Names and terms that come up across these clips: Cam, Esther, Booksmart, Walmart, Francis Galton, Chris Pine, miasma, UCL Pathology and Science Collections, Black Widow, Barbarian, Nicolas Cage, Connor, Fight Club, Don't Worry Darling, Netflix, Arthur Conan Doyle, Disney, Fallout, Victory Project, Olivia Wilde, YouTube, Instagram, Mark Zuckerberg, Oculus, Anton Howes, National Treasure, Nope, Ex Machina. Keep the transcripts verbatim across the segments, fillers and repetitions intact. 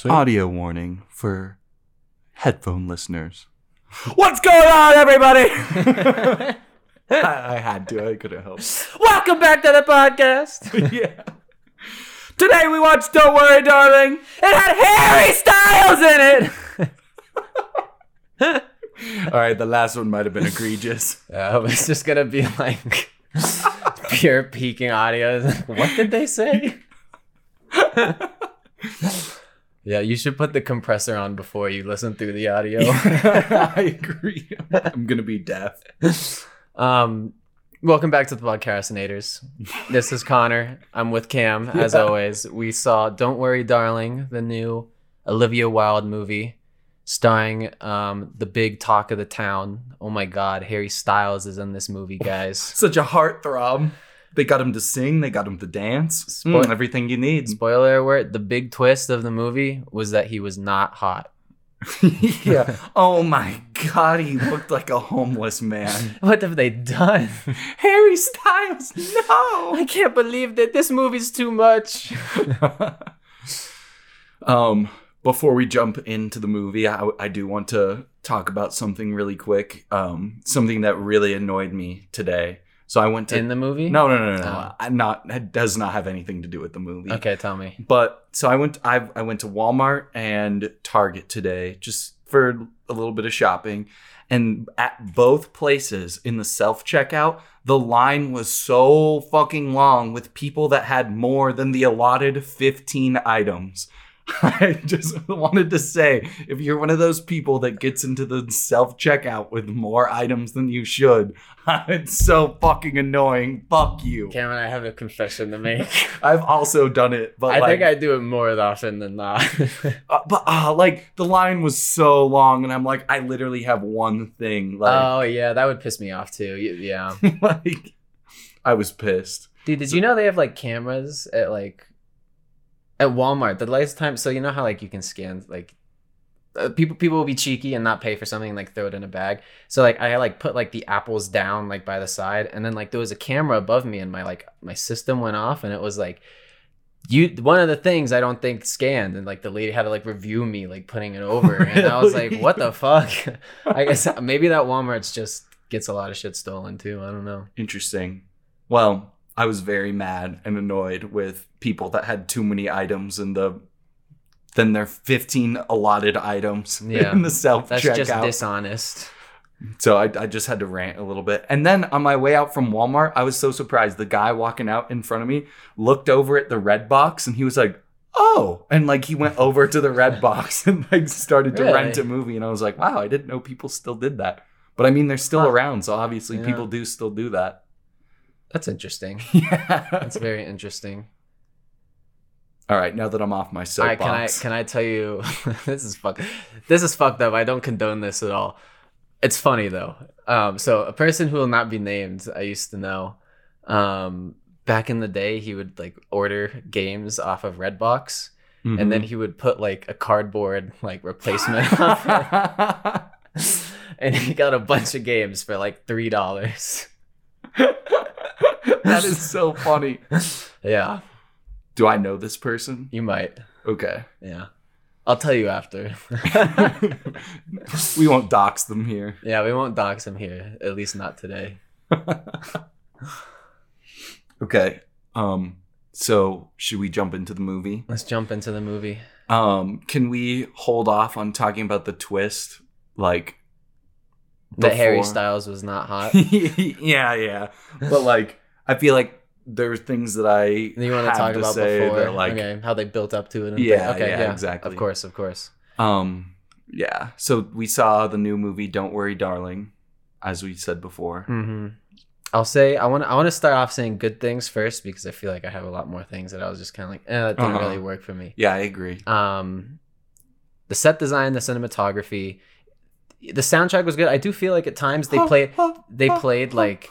Sweet. Audio warning for headphone listeners. What's going on, everybody? I, I had to. I couldn't help. Welcome back to the podcast. Yeah. Today we watched Don't Worry Darling. It had Harry Styles in it. All right, the last one might have been egregious. Uh, it's just going to be like pure peaking audio. What did they say? Yeah, you should put the compressor on before you listen through the audio. I agree. I'm going to be deaf. Um, welcome back to the Podcarcinators. This is Connor. I'm with Cam, yeah. As always. We saw Don't Worry Darling, the new Olivia Wilde movie. Starring um, the big talk of the town. Oh my God, Harry Styles is in this movie, guys. Such a heartthrob. They got him to sing. They got him to dance. Spo- mm, everything you need. Spoiler alert, the big twist of the movie was that he was not hot. Yeah. Oh my God, he looked like a homeless man. What have they done? Harry Styles, no! I can't believe that this movie's too much. um... Before we jump into the movie, I, I do want to talk about something really quick. Um, something that really annoyed me today. So I went to... In the movie? No, no, no, no. no. Oh. Not, it does not have anything to do with the movie. Okay, tell me. But so I went, I, I went to Walmart and Target today just for a little bit of shopping. And at both places in the self-checkout, the line was so fucking long with people that had more than the allotted fifteen items. I just wanted to say, if you're one of those people that gets into the self-checkout with more items than you should, it's so fucking annoying. Fuck you. Cameron, I have a confession to make. I've also done it. But I like, think I do it more often than not. uh, but uh, like the line was so long and I'm like, I literally have one thing. Like, oh, yeah. That would piss me off, too. Yeah. Like, I was pissed. Dude, did so, you know they have like cameras at like... At Walmart, the last time, so you know how like you can scan, like uh, people people will be cheeky and not pay for something and like throw it in a bag. So like I like put like the apples down like by the side, and then like there was a camera above me, and my like my system went off, and it was like, you one of the things I don't think scanned, and like the lady had to like review me like putting it over, really? And I was like, what the fuck? I guess maybe that Walmart's just gets a lot of shit stolen too. I don't know. Interesting. Well. I was very mad and annoyed with people that had too many items in the than their fifteen allotted items yeah. in the self-checkout. That's just dishonest. So I, I just had to rant a little bit. And then on my way out from Walmart, I was so surprised. The guy walking out in front of me looked over at the red box and he was like, oh. And like he went over to the red box and like started to really? rent a movie. And I was like, wow, I didn't know people still did that. But I mean, they're still huh. around. So obviously yeah. people do still do that. That's interesting. Yeah. That's very interesting. All right, now that I'm off my soapbox. Can I can I tell you this is fuck this is fucked up. I don't condone this at all. It's funny though. Um, so a person who will not be named, I used to know. Um, back in the day he would like order games off of Redbox mm-hmm. and then he would put like a cardboard like replacement on it. And he got a bunch of games for like three dollars. That is so funny. Yeah. Do I know this person? You might. Okay. Yeah. I'll tell you after. We won't dox them here. Yeah, we won't dox them here. At least not today. Okay. Um. So should we jump into the movie? Let's jump into the movie. Um. Can we hold off on talking about the twist? Like... That before. Harry Styles was not hot. yeah, yeah. But like, I feel like there are things that I you want to talk to about say before, like, okay, how they built up to it. And yeah, okay, yeah, yeah, exactly. Of course, of course. Um, yeah. So we saw the new movie, Don't Worry, Darling, as we said before. Mm-hmm. I'll say I want I want to start off saying good things first because I feel like I have a lot more things that I was just kind of like, eh, that didn't uh-huh. really work for me. Yeah, I agree. Um, the set design, the cinematography. The soundtrack was good. I do feel like at times they play they played like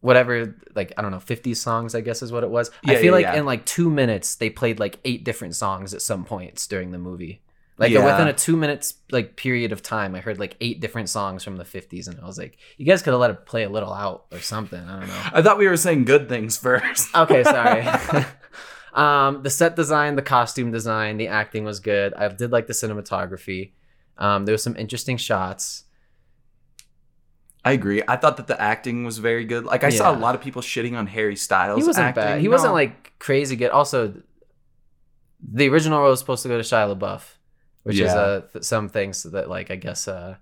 whatever, like, I don't know, fifty songs, I guess is what it was. Yeah, I feel yeah, like yeah. in like two minutes, they played like eight different songs at some points during the movie. Like yeah. within a two minutes like period of time, I heard like eight different songs from the fifties. And I was like, you guys could have let it play a little out or something. I don't know. I thought we were saying good things first. Okay, sorry. Um, the set design, the costume design, the acting was good. I did like the cinematography. Um, there were some interesting shots. I agree. I thought that the acting was very good. Like, I yeah. saw a lot of people shitting on Harry Styles. He wasn't acting. bad. He no. wasn't, like, crazy good. Also, the original role was supposed to go to Shia LaBeouf, which yeah. is uh, th- some things that, like, I guess uh,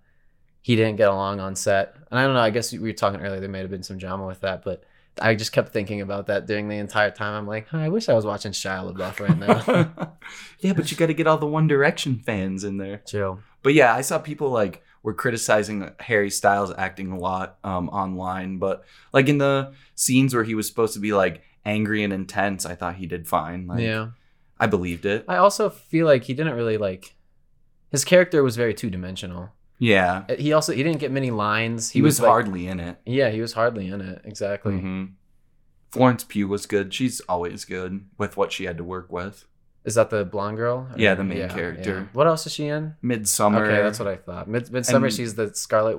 he didn't get along on set. And I don't know. I guess we were talking earlier. There may have been some drama with that, but I just kept thinking about that during the entire time. I'm like, oh, I wish I was watching Shia LaBeouf right now. Yeah, but you got to get all the One Direction fans in there. True. But, yeah, I saw people, like, were criticizing Harry Styles acting a lot um, online. But, like, in the scenes where he was supposed to be, like, angry and intense, I thought he did fine. Like, yeah. I believed it. I also feel like he didn't really, like, his character was very two-dimensional. Yeah. He also, he didn't get many lines. He, he was, was like, hardly in it. Yeah, he was hardly in it. Exactly. Mm-hmm. Florence Pugh was good. She's always good with what she had to work with. Is that the blonde girl? Or? Yeah, the main yeah, character. Yeah. What else is she in? Midsommar. Okay, that's what I thought. Mid- Midsommar, and she's the Scarlet,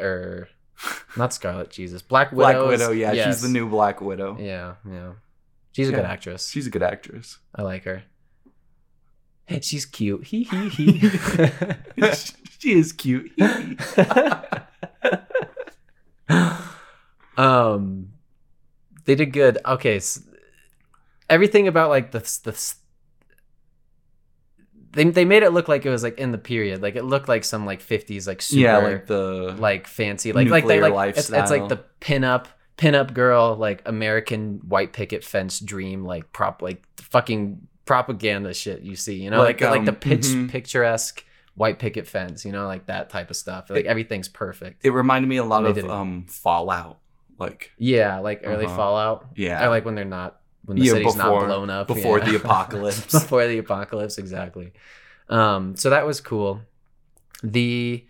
or not Scarlet, Jesus. Black Widow. Black Widow, yeah. Yes. She's the new Black Widow. Yeah, yeah. She's a yeah, good actress. She's a good actress. I like her. And she's cute. Hee hee hee. She is cute. Hee hee. um, They did good. Okay, so everything about, like, the... the They they made it look like it was, like, in the period. Like, it looked like some, like, fifties, like, super, yeah, like, the like fancy, like, like they, like, lifestyle. It's, it's like the pinup pinup girl, like, American white picket fence dream, like, prop, like, fucking propaganda shit you see, you know, like, like, um, like the pitch, mm-hmm. picturesque white picket fence, you know, like that type of stuff. Like, it, everything's perfect. It reminded me a lot of um Fallout, like, yeah, like early uh-huh. Fallout. Yeah, I like when they're not. When the yeah, city's before, not blown up. Before yeah. the apocalypse. Before the apocalypse, exactly. Um, so that was cool. The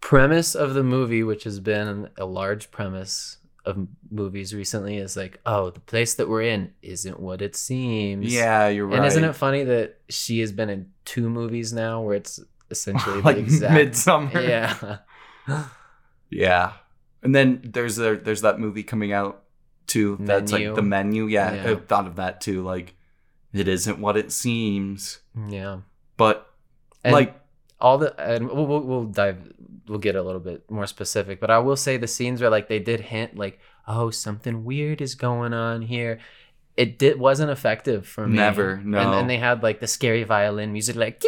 premise of the movie, which has been a large premise of movies recently, is like, oh, the place that we're in isn't what it seems. Yeah, you're right. And isn't it funny that she has been in two movies now where it's essentially like the exact... Midsommar. Yeah. Yeah. And then there's a, there's that movie coming out too, that's menu. Like the menu. Yeah, yeah, I thought of that too. Like, it isn't what it seems. Yeah, but and like all the and we'll, we'll we'll dive. We'll get a little bit more specific, but I will say the scenes where, like, they did hint, like, oh, something weird is going on here. It did wasn't effective for me. Never, no. And then they had, like, the scary violin music, like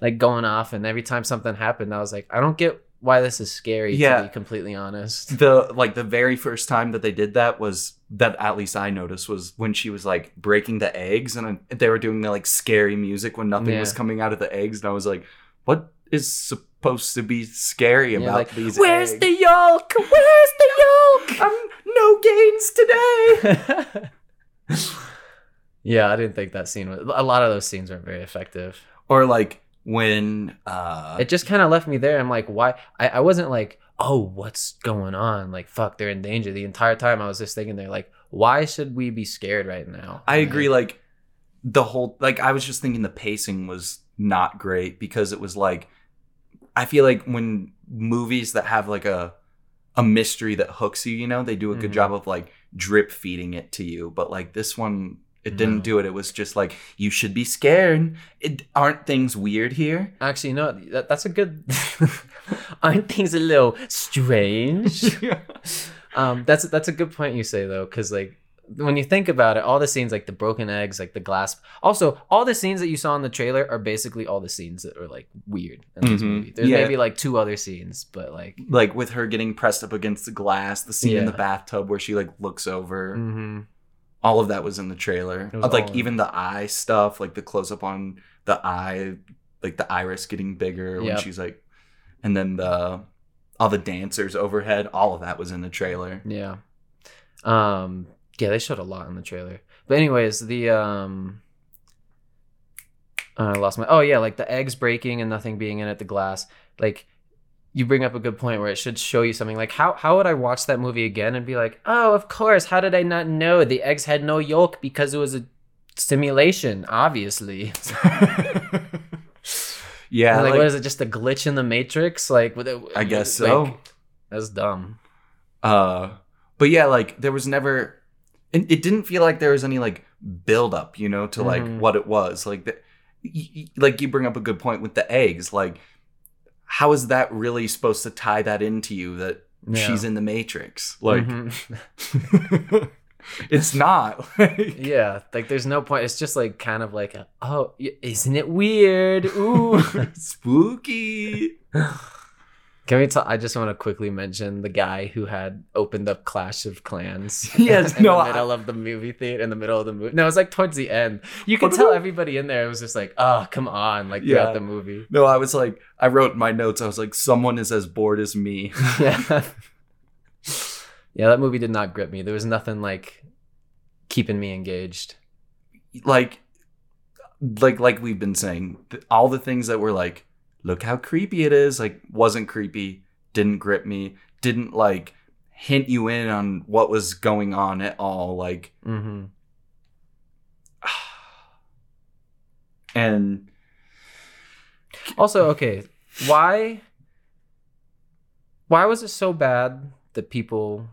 like going off, and every time something happened, I was like, I don't get why this is scary, yeah. to be completely honest. The like the very first time that they did that was that at least I noticed was when she was, like, breaking the eggs, and I, they were doing the, like, scary music when nothing yeah. was coming out of the eggs, and I was like, what is supposed to be scary about yeah, like, these where's eggs? Where's the yolk? Where's the yolk? I'm no gains today. Yeah, I didn't think that scene was a lot of those scenes weren't very effective. Or like when uh it just kind of left me there. I'm like, why? I, I wasn't like, oh, what's going on, like, fuck, they're in danger the entire time. I was just thinking, they're like, why should we be scared right now? I like, agree. Like, the whole, like, I was just thinking the pacing was not great, because it was like, I feel like when movies that have, like, a a mystery that hooks you, you know, they do a good mm-hmm. job of, like, drip feeding it to you, but, like, this one, it didn't no. do it. It was just like, you should be scared. It, aren't things weird here? Actually, no. That, that's a good... Aren't things a little strange? Yeah. um, that's that's a good point you say, though, because, like, when you think about it, all the scenes, like the broken eggs, like the glass... Also, all the scenes that you saw in the trailer are basically all the scenes that are, like, weird in this mm-hmm. movie. There's yeah. maybe, like, two other scenes, but, like... Like, with her getting pressed up against the glass, the scene yeah. in the bathtub where she, like, looks over... Mm-hmm. All of that was in the trailer. Like, even the eye stuff, like the close-up on the eye, like the iris getting bigger when yep. she's like... And then the all the dancers overhead, all of that was in the trailer. Yeah. Um, yeah, they showed a lot in the trailer. But anyways, the... Um, I lost my... Oh, yeah, like the eggs breaking and nothing being in it, the glass. Like, you bring up a good point where it should show you something. Like, how how would I watch that movie again and be like, oh, of course, how did I not know? The eggs had no yolk because it was a simulation, obviously. Yeah. Like, like, what is it, just a glitch in the Matrix? Like, with it, I guess like, so. That's dumb. Uh, but yeah, like, there was never... And it didn't feel like there was any like build up, you know, to like mm. what it was. Like the, y- like you bring up a good point with the eggs. Like, how is that really supposed to tie that into you that yeah. she's in the Matrix? Like, mm-hmm. it's not. Like, yeah, like there's no point. It's just like kind of like, a, oh, isn't it weird? Ooh, spooky. Can we talk? I just want to quickly mention the guy who had opened up Clash of Clans. Yes, in no, the middle I... of the movie theater, in the middle of the movie. No, it was like towards the end. You could tell everybody in there. It was just like, oh, come on! Like yeah. throughout the movie. No, I was like, I wrote my notes. I was like, someone is as bored as me. yeah. Yeah, that movie did not grip me. There was nothing like keeping me engaged. Like, like, like we've been saying, all the things that were like, look how creepy it is, like, wasn't creepy, didn't grip me, didn't, like, hint you in on what was going on at all, like, mm-hmm. and... Also, okay, why, why was it so bad that people,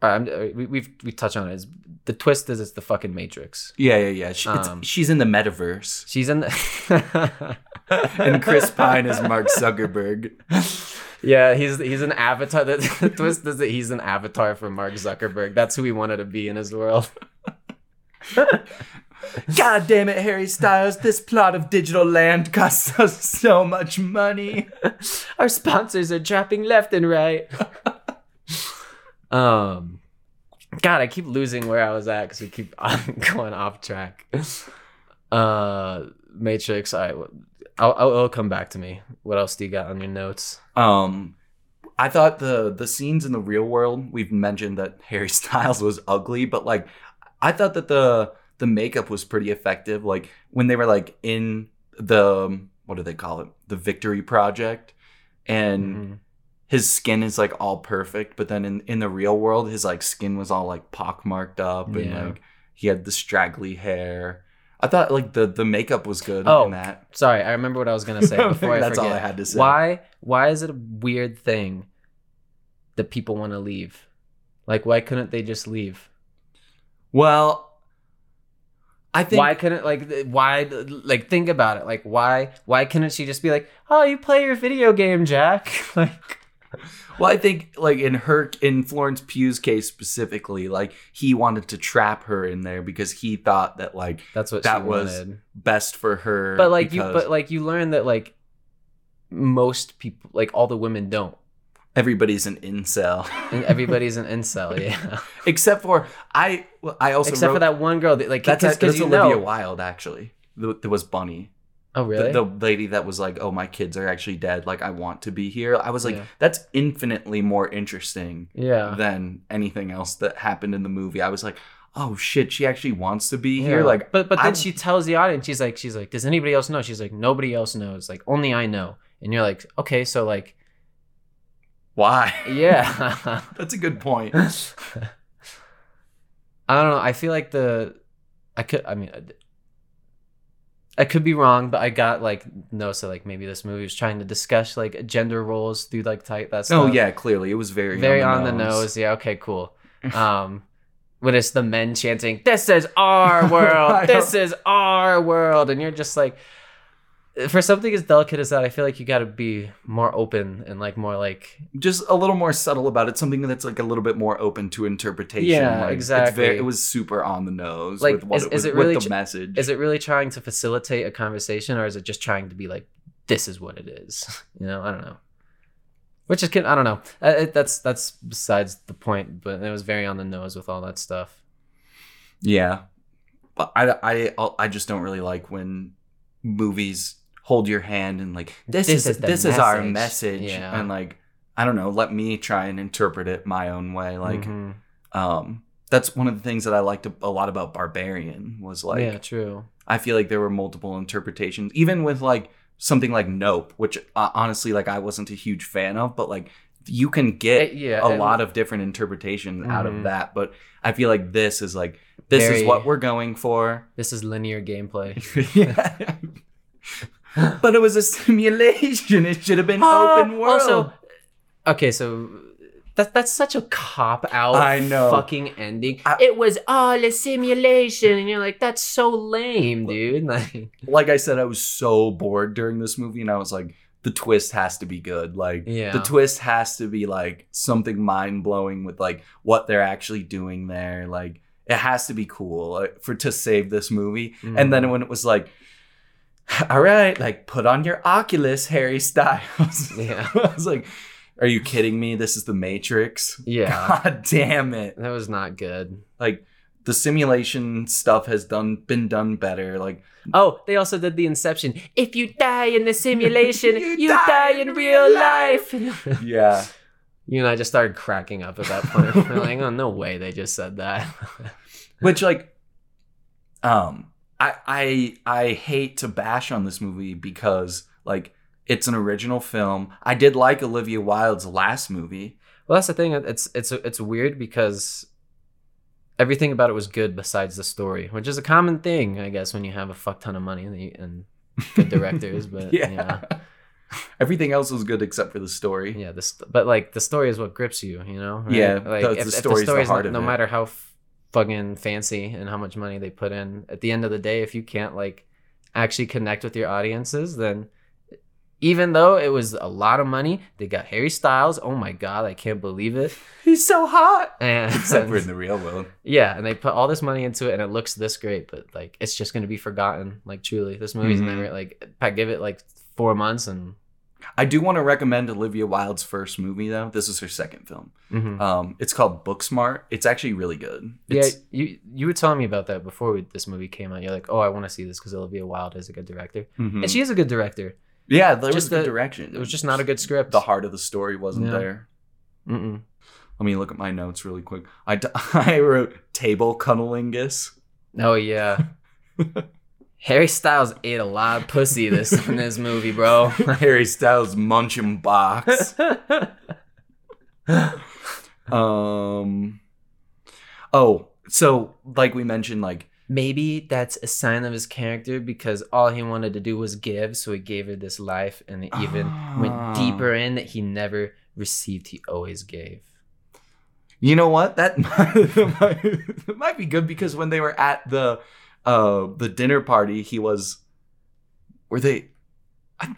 I'm, we, we've, we touched on it, it's, the twist is it's the fucking Matrix. Yeah, yeah, yeah, she, um, it's, she's in the metaverse. She's in the... And Chris Pine is Mark Zuckerberg. Yeah, he's he's an avatar. The, the twist is that he's an avatar for Mark Zuckerberg. That's who he wanted to be in his world. God damn it, Harry Styles. This plot of digital land costs us so much money. Our sponsors are dropping left and right. um, God, I keep losing where I was at because we keep going off track. Uh, Matrix, I... I'll, I'll, it'll come back to me. What else do you got on your notes? Um, I thought the the scenes in the real world, we've mentioned that Harry Styles was ugly, but like, I thought that the the makeup was pretty effective. Like when they were like in the, what do they call it? The Victory Project, and mm-hmm. his skin is like all perfect. But then in, in the real world, his like skin was all like pockmarked up, and yeah. like he had the straggly hair. I thought like the, the makeup was good oh, in that. Sorry, I remember what I was gonna say before I That's forget. All I had to say. Why why is it a weird thing that people wanna leave? Like, why couldn't they just leave? Well, I think why couldn't like why like think about it. Like why why couldn't she just be like, oh, you play your video game, Jack? Like well, I think like in her in Florence Pugh's case specifically, like he wanted to trap her in there because he thought that like that's what that was best for her. But like you, but like you learn that like most people, like all the women don't. Everybody's an incel. And everybody's an incel, yeah. Except for I, I also except wrote, for that one girl that like that's, that's, that's Olivia know. Wilde actually. There was Bunny. Oh, really? The, the lady that was like, oh, my kids are actually dead. Like, I want to be here. I was like, yeah. that's infinitely more interesting yeah. than anything else that happened in the movie. I was like, oh, shit, she actually wants to be yeah. here. Like, But but then I'm... she tells the audience, she's like, she's like, does anybody else know? She's like, nobody else knows. Like, only I know. And you're like, okay, so like. Why? Yeah. That's a good point. I don't know. I feel like the, I could, I mean. I, I could be wrong, but I got like no, so like maybe this movie was trying to discuss like gender roles through like type that stuff. Oh yeah, clearly it was very very on the, on the nose. nose. Yeah, okay, cool. Um, when it's the men chanting, "This is our world, this is our world," and you're just like, for something as delicate as that, I feel like you got to be more open and like more like just a little more subtle about it. Something that's like a little bit more open to interpretation. Yeah, like, exactly. It's very, it was super on the nose. Like, with what is, it was, is it really with the message? Is it really trying to facilitate a conversation, or is it just trying to be like, "This is what it is"? You know, I don't know. Which is, I don't know. It, that's that's besides the point. But it was very on the nose with all that stuff. Yeah, I I I just don't really like when movies hold your hand and like this, this is, is this message. is our message yeah. and like I don't know, let me try and interpret it my own way, like mm-hmm. um that's one of the things that I liked a lot about Barbarian was like yeah true I feel like there were multiple interpretations, even with like something like Nope, which uh, honestly like I wasn't a huge fan of, but like you can get it, yeah, a it, lot of different interpretations mm-hmm. out of that, but I feel like this is like this Very, is what we're going for, this is linear gameplay. Yeah. But it was a simulation. It should have been uh, open world. Also, okay, so That, that's such a cop-out I know. fucking ending. I, it was all a simulation. And you're like, that's so lame, dude. Like, like I said, I was so bored during this movie. And I was like, the twist has to be good. Like, yeah. the twist has to be, like, something mind-blowing with, like, what they're actually doing there. Like, it has to be cool like, for to save this movie. Mm. And then when it was like, all right, like, put on your Oculus, Harry Styles. Yeah. I was like... Are you kidding me? This is the Matrix. Yeah. God damn it. That was not good. Like the simulation stuff has done been done better. Like oh, they also did the Inception. If you die in the simulation, you, you die, die in real life. life. Yeah. You and I just started cracking up at that point. We're like, oh no way they just said that. Which like um I I I hate to bash on this movie because like it's an original film. I did like Olivia Wilde's last movie. Well, that's the thing. It's it's it's weird because everything about it was good besides the story, which is a common thing, I guess, when you have a fuck ton of money and, you, and good directors. But yeah. yeah, everything else was good except for the story. Yeah, this but like the story is what grips you, you know. Right? Yeah, like the, if the story's the heart of it. No matter how f- fucking fancy and how much money they put in, at the end of the day, if you can't like actually connect with your audiences, then even though it was a lot of money, they got Harry Styles. Oh my God, I can't believe it. He's so hot. And, Except we're in the real world. Yeah, and they put all this money into it, and it looks this great, but like it's just gonna be forgotten. Like truly, this movie's mm-hmm. never like. I give it like four months, and I do want to recommend Olivia Wilde's first movie though. This is her second film. Mm-hmm. Um, it's called Booksmart. It's actually really good. It's... Yeah, you you were telling me about that before we, this movie came out. You're like, oh, I want to see this because Olivia Wilde is a good director, mm-hmm. and she is a good director. Yeah, there just was good the, direction. It was just not a good script. The heart of the story wasn't yeah. there. Mm-mm. Let me look at my notes really quick. I, d- I wrote table cunnilingus. Oh, yeah. Harry Styles ate a lot of pussy this in this movie, bro. Harry Styles munching box. um. Oh, so like we mentioned, like, maybe that's a sign of his character because all he wanted to do was give, so he gave her this life, and it even oh. went deeper in that he never received. He always gave. You know what? That might, that might, that might be good because when they were at the uh, the dinner party, he was. Were they?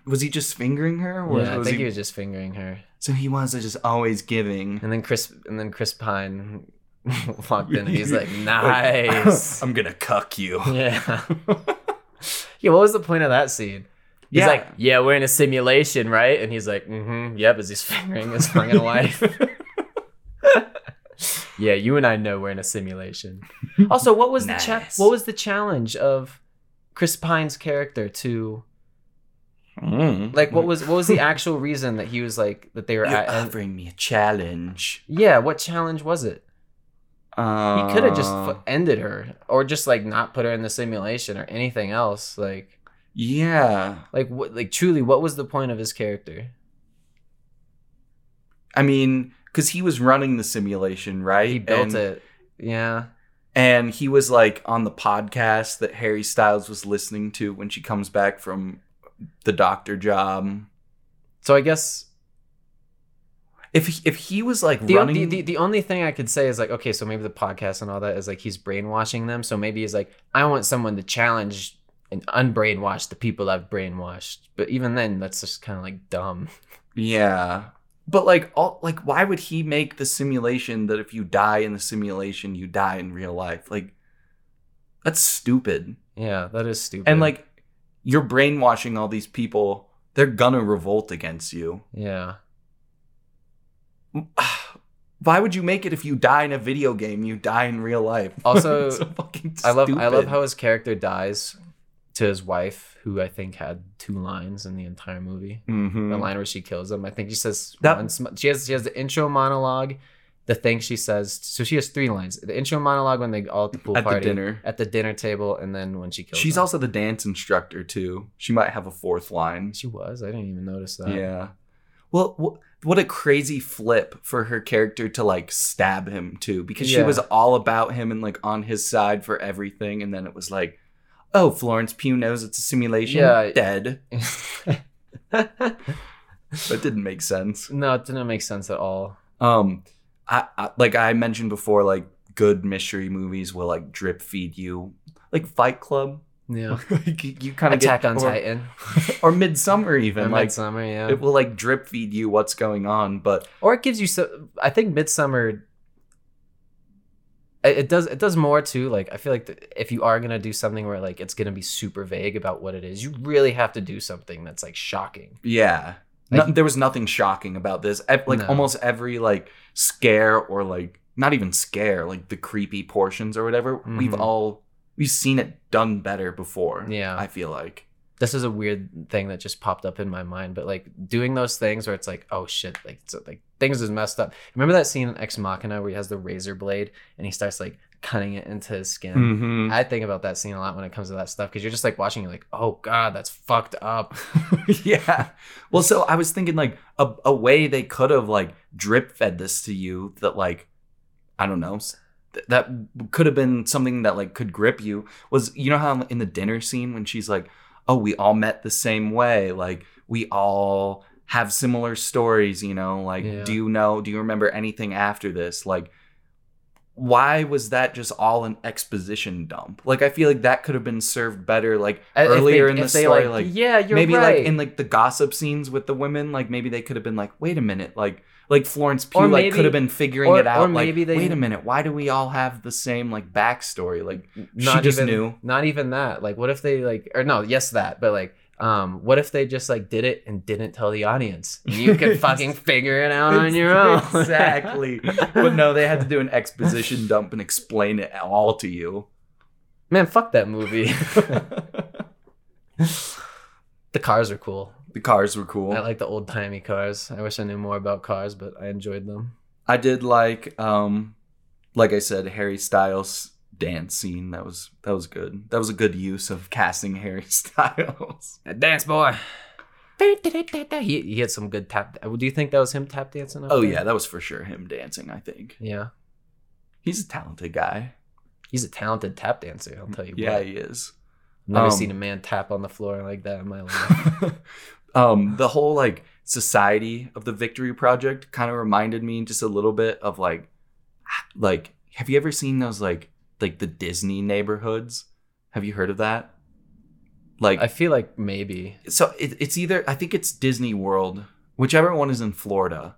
Was he just fingering her? Or yeah, was I think he, he was just fingering her. So he was just always giving. And then Chris, and then Chris Pine. Walked in and he's like, nice. Like, I'm gonna cuck you. Yeah. Yeah, what was the point of that scene? He's yeah. like, yeah, we're in a simulation, right? And he's like, mm-hmm, yep, as he's fingering his fucking wife. Yeah, you and I know we're in a simulation. Also, what was nice. the cha- what was the challenge of Chris Pine's character to Mm. Like what was what was the actual reason that he was like that they were You're at, offering me a challenge? Yeah, what challenge was it? Uh, he could have just ended her or just like not put her in the simulation or anything else. Like, yeah, like what, like truly, what was the point of his character? I mean, because he was running the simulation, right? He built and, it. Yeah. And he was like on the podcast that Harry Styles was listening to when she comes back from the doctor job. So I guess. If he, if he was like the, running, the, the the only thing I could say is like, okay, so maybe the podcast and all that is like he's brainwashing them. So maybe he's like, I want someone to challenge and unbrainwash the people I've brainwashed. But even then, that's just kind of like dumb. Yeah, but like, all like, why would he make the simulation that if you die in the simulation, you die in real life? Like, that's stupid. Yeah, that is stupid. And like, you're brainwashing all these people. They're gonna revolt against you. Yeah. Why would you make it if you die in a video game? You die in real life. Also, so fucking stupid. I love I love how his character dies to his wife, who I think had two lines in the entire movie. Mm-hmm. The line where she kills him, I think she says that, one, she has she has the intro monologue, the thing she says. So she has three lines: the intro monologue when they all at the pool at party, the dinner. at the dinner table, and then when she kills. She's him. Also the dance instructor too. She might have a fourth line. She was. I didn't even notice that. Yeah. Well. Well What a crazy flip for her character to, like, stab him, too. Because yeah. she was all about him and, like, on his side for everything. And then it was like, oh, Florence Pugh knows it's a simulation. Yeah. Dead. That didn't make sense. No, it didn't make sense at all. Um, I, I like I mentioned before, like good mystery movies will like drip feed you, like Fight Club. Yeah, you, you kind of Attack get, on or, Titan, or Midsommar even. Or like Midsommar, yeah, it will like drip feed you what's going on, but or it gives you so. I think Midsommar. It does. It does more too. Like I feel like the, if you are gonna do something where like it's gonna be super vague about what it is, you really have to do something that's like shocking. Yeah, like, no, there was nothing shocking about this. Like no. Almost every like scare or like not even scare, like the creepy portions or whatever. Mm-hmm. We've all we've seen it done better before. Yeah, I feel like this is a weird thing that just popped up in my mind. But like doing those things where it's like, oh shit, like so, like. Things is messed up. Remember that scene in Ex Machina where he has the razor blade and he starts like cutting it into his skin? Mm-hmm. I think about that scene a lot when it comes to that stuff because you're just like watching, you're like, oh God, that's fucked up. Yeah. Well, so I was thinking like a, a way they could have like drip fed this to you that like, I don't know, th- that could have been something that like could grip you was, you know how in the dinner scene when she's like, oh, we all met the same way. Like we all... have similar stories, you know, like, yeah. do you know, do you remember anything after this? Like, why was that just all an exposition dump? Like, I feel like that could have been served better, like, if earlier they, in the story. Like, like, yeah, you're maybe, right. Maybe, like, in, like, the gossip scenes with the women, like, maybe they could have been like, wait a minute, like, like Florence Pugh, maybe, like, could have been figuring or, it out, like, they, wait a minute, why do we all have the same, like, backstory? Like, not she just even, knew. Not even that. Like, what if they, like, or no, yes, that, but, like, Um, what if they just like did it and didn't tell the audience? You could fucking figure it out on your own. Exactly. But no, they had to do an exposition dump and explain it all to you. Man, fuck that movie. The cars are cool. The cars were cool. I like the old timey cars. I wish I knew more about cars, but I enjoyed them. I did like, um, like I said, Harry Styles dance scene. That was that was good. That was a good use of casting Harry Styles. That dance boy. He, he had some good tap. Do you think that was him tap dancing? Oh there? Yeah, that was for sure him dancing, I think. Yeah. He's a talented guy. He's a talented tap dancer, I'll tell you yeah, what. Yeah, he is. I've never um, seen a man tap on the floor like that in my life. um, the whole like society of the Victory Project kind of reminded me just a little bit of like like have you ever seen those like like the Disney neighborhoods? Have you heard of that? Like I feel like maybe. So it, it's either, I think it's Disney World, whichever one is in Florida.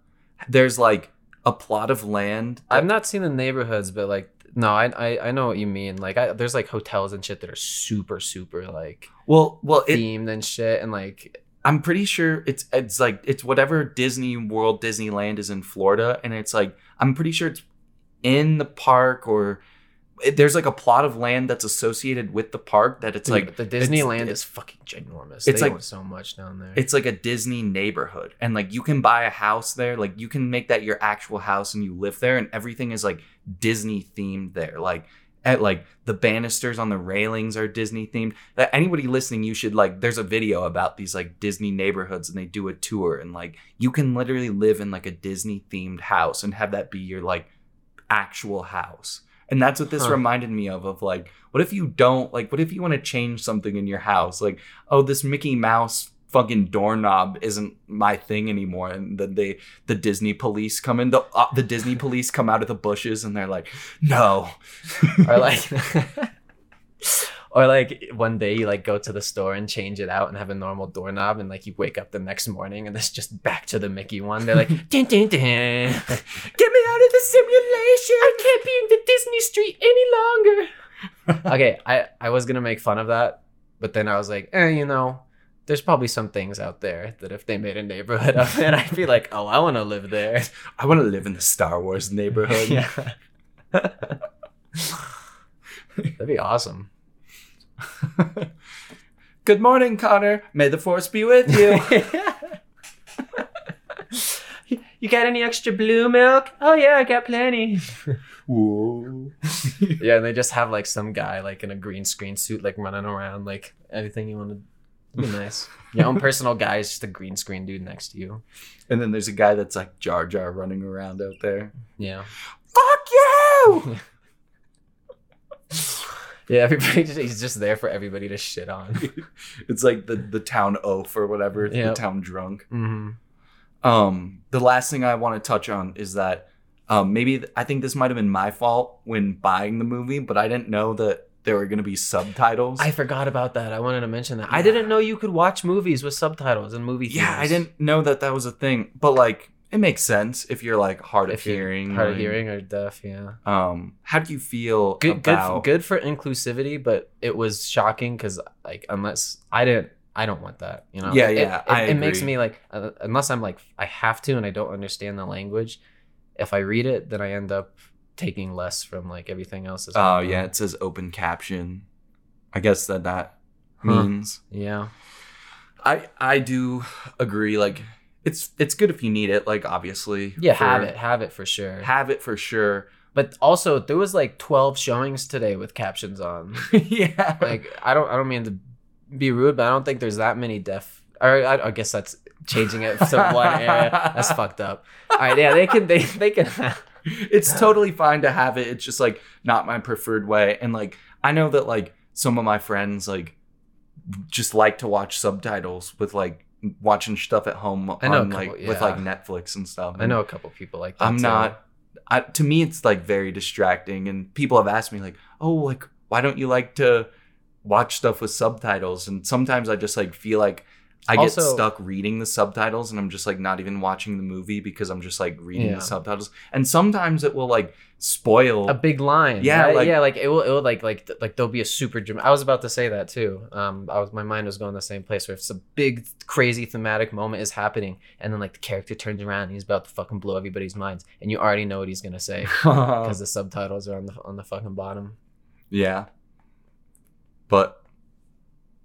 There's like a plot of land. That... I've not seen the neighborhoods, but like, no, I I, I know what you mean. Like I, there's like hotels and shit that are super, super like well, well, themed it, and shit. And like, I'm pretty sure it's, it's like, it's whatever Disney World, Disneyland is in Florida. And it's like, I'm pretty sure it's in the park or there's like a plot of land that's associated with the park that it's like the Disneyland is fucking ginormous. It's like so much down there. It's like a Disney neighborhood and like you can buy a house there. Like you can make that your actual house and you live there and everything is like Disney themed there. Like at like the banisters on the railings are Disney themed. That anybody listening, you should like, there's a video about these like Disney neighborhoods and they do a tour and like you can literally live in like a Disney themed house and have that be your like actual house. And that's what this huh. reminded me of, of like, what if you don't, like, what if you want to change something in your house? Like, oh, this Mickey Mouse fucking doorknob isn't my thing anymore. And then they, the Disney police come in, the, uh, the Disney police come out of the bushes and they're like, no. Or like, or like one day you like go to the store and change it out and have a normal doorknob and like you wake up the next morning and it's just back to the Mickey one. They're like, dun, dun, dun. Get me out of the simulation. I can't be in the Disney street any longer. Okay, I, I was going to make fun of that, but then I was like, eh, you know, there's probably some things out there that if they made a neighborhood of it, I'd be like, oh, I want to live there. I want to live in the Star Wars neighborhood. Yeah. That'd be awesome. Good morning, Connor. May the force be with you. You got any extra blue milk? Oh yeah, I got plenty. Whoa. Yeah, and they just have like some guy like in a green screen suit like running around like anything you want to be nice. Your own personal guy is just a green screen dude next to you. And then there's a guy that's like Jar Jar running around out there. Yeah. Fuck you! Yeah, everybody just, he's just there for everybody to shit on. It's like the, the town oaf or whatever, yep. The town drunk. Mm-hmm. Um, the last thing I want to touch on is that um, maybe th- I think this might have been my fault when buying the movie, but I didn't know that there were going to be subtitles. I forgot about that. I wanted to mention that. Yeah. I didn't know you could watch movies with subtitles in movie theaters. Yeah, I didn't know that that was a thing. But like, it makes sense if you're like hard if of hearing, hard like, of hearing or deaf. Yeah. Um, how do you feel? Good, about... good, for, good for inclusivity, but it was shocking because like unless I didn't. I don't want that, you know? Yeah, yeah, It, it, I it makes me like, uh, unless I'm like, I have to and I don't understand the language, if I read it, then I end up taking less from like everything else. Oh, well. Yeah, it says open caption. I guess that that huh. means. Yeah. I I do agree, like, it's it's good if you need it, like, obviously. Yeah, for, have it, have it for sure. Have it for sure. But also, there was like twelve showings today with captions on. Yeah. Like, I don't I don't mean to... be rude, but I don't think there's that many deaf. Or I, I guess that's changing it to one area. That's fucked up. All right, yeah, they can. They they can. Have. It's totally fine to have it. It's just like not my preferred way. And like I know that like some of my friends like just like to watch subtitles with like watching stuff at home on I know couple, like yeah. with like Netflix and stuff. And I know a couple people like that. I'm too. not. I, to me, it's like very distracting. And people have asked me like, oh, like why don't you like to watch stuff with subtitles? And sometimes I just like feel like I also get stuck reading the subtitles and I'm just like not even watching the movie because I'm just like reading yeah. the subtitles. And sometimes it will like spoil a big line. Yeah, right? like, yeah, like it will. It will like like like there'll be a super gem- I was about to say that too. Um, I was my mind was going the same place where if some big crazy thematic moment is happening and then like the character turns around and he's about to fucking blow everybody's minds and you already know what he's gonna say because the subtitles are on the on the fucking bottom. Yeah. But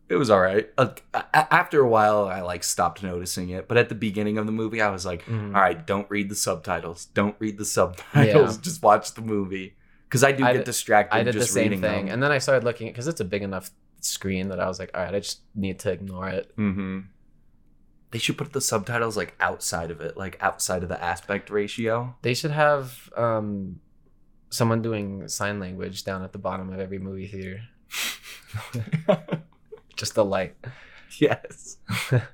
it was all right. Uh, after a while, I like stopped noticing it. But at the beginning of the movie, I was like, mm. all right, don't read the subtitles. Don't read the subtitles. Yeah. Just watch the movie. Because I do I get did, distracted I did just the same reading thing. Them. And then I started looking at because it's a big enough screen that I was like, all right, I just need to ignore it. Mm-hmm. They should put the subtitles like outside of it, like outside of the aspect ratio. They should have um, someone doing sign language down at the bottom of every movie theater. Just the light. Yes. I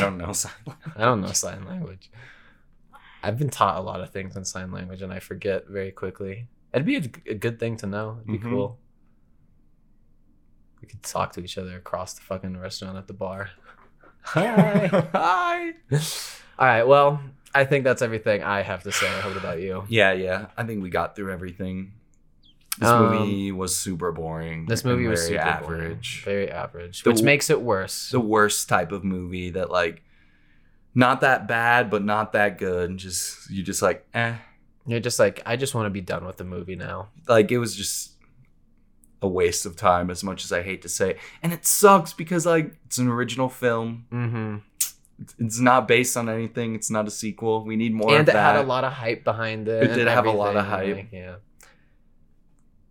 don't know sign language. I don't know sign language. I've been taught a lot of things in sign language and I forget very quickly. It'd be a, a good thing to know. It'd be mm-hmm. cool. We could talk to each other across the fucking restaurant at the bar. Hi. Hi. All right, well, I think that's everything I have to say. What about you? Yeah, yeah. I think we got through everything. This um, movie was super boring. This movie was super average. Boring, very average. The, which makes it worse. The worst type of movie that like not that bad, but not that good. And just you just like eh. You're just like, I just want to be done with the movie now. Like it was just a waste of time, as much as I hate to say it. And it sucks because like it's an original film. Mm-hmm. It's not based on anything, it's not a sequel. We need more and of that. And it had a lot of hype behind it. It did have everything. a lot of hype. Like, yeah.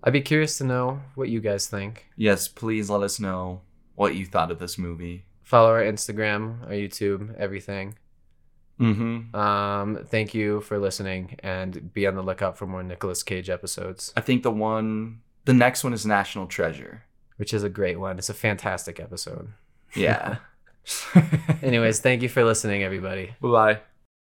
I'd be curious to know what you guys think. Yes, please let us know what you thought of this movie. Follow our Instagram, our YouTube, everything. Mm-hmm. Um, thank you for listening, and be on the lookout for more Nicolas Cage episodes. I think the one, the next one is National Treasure. Which is a great one. It's a fantastic episode. Yeah. Anyways, thank you for listening, everybody. Bye-bye.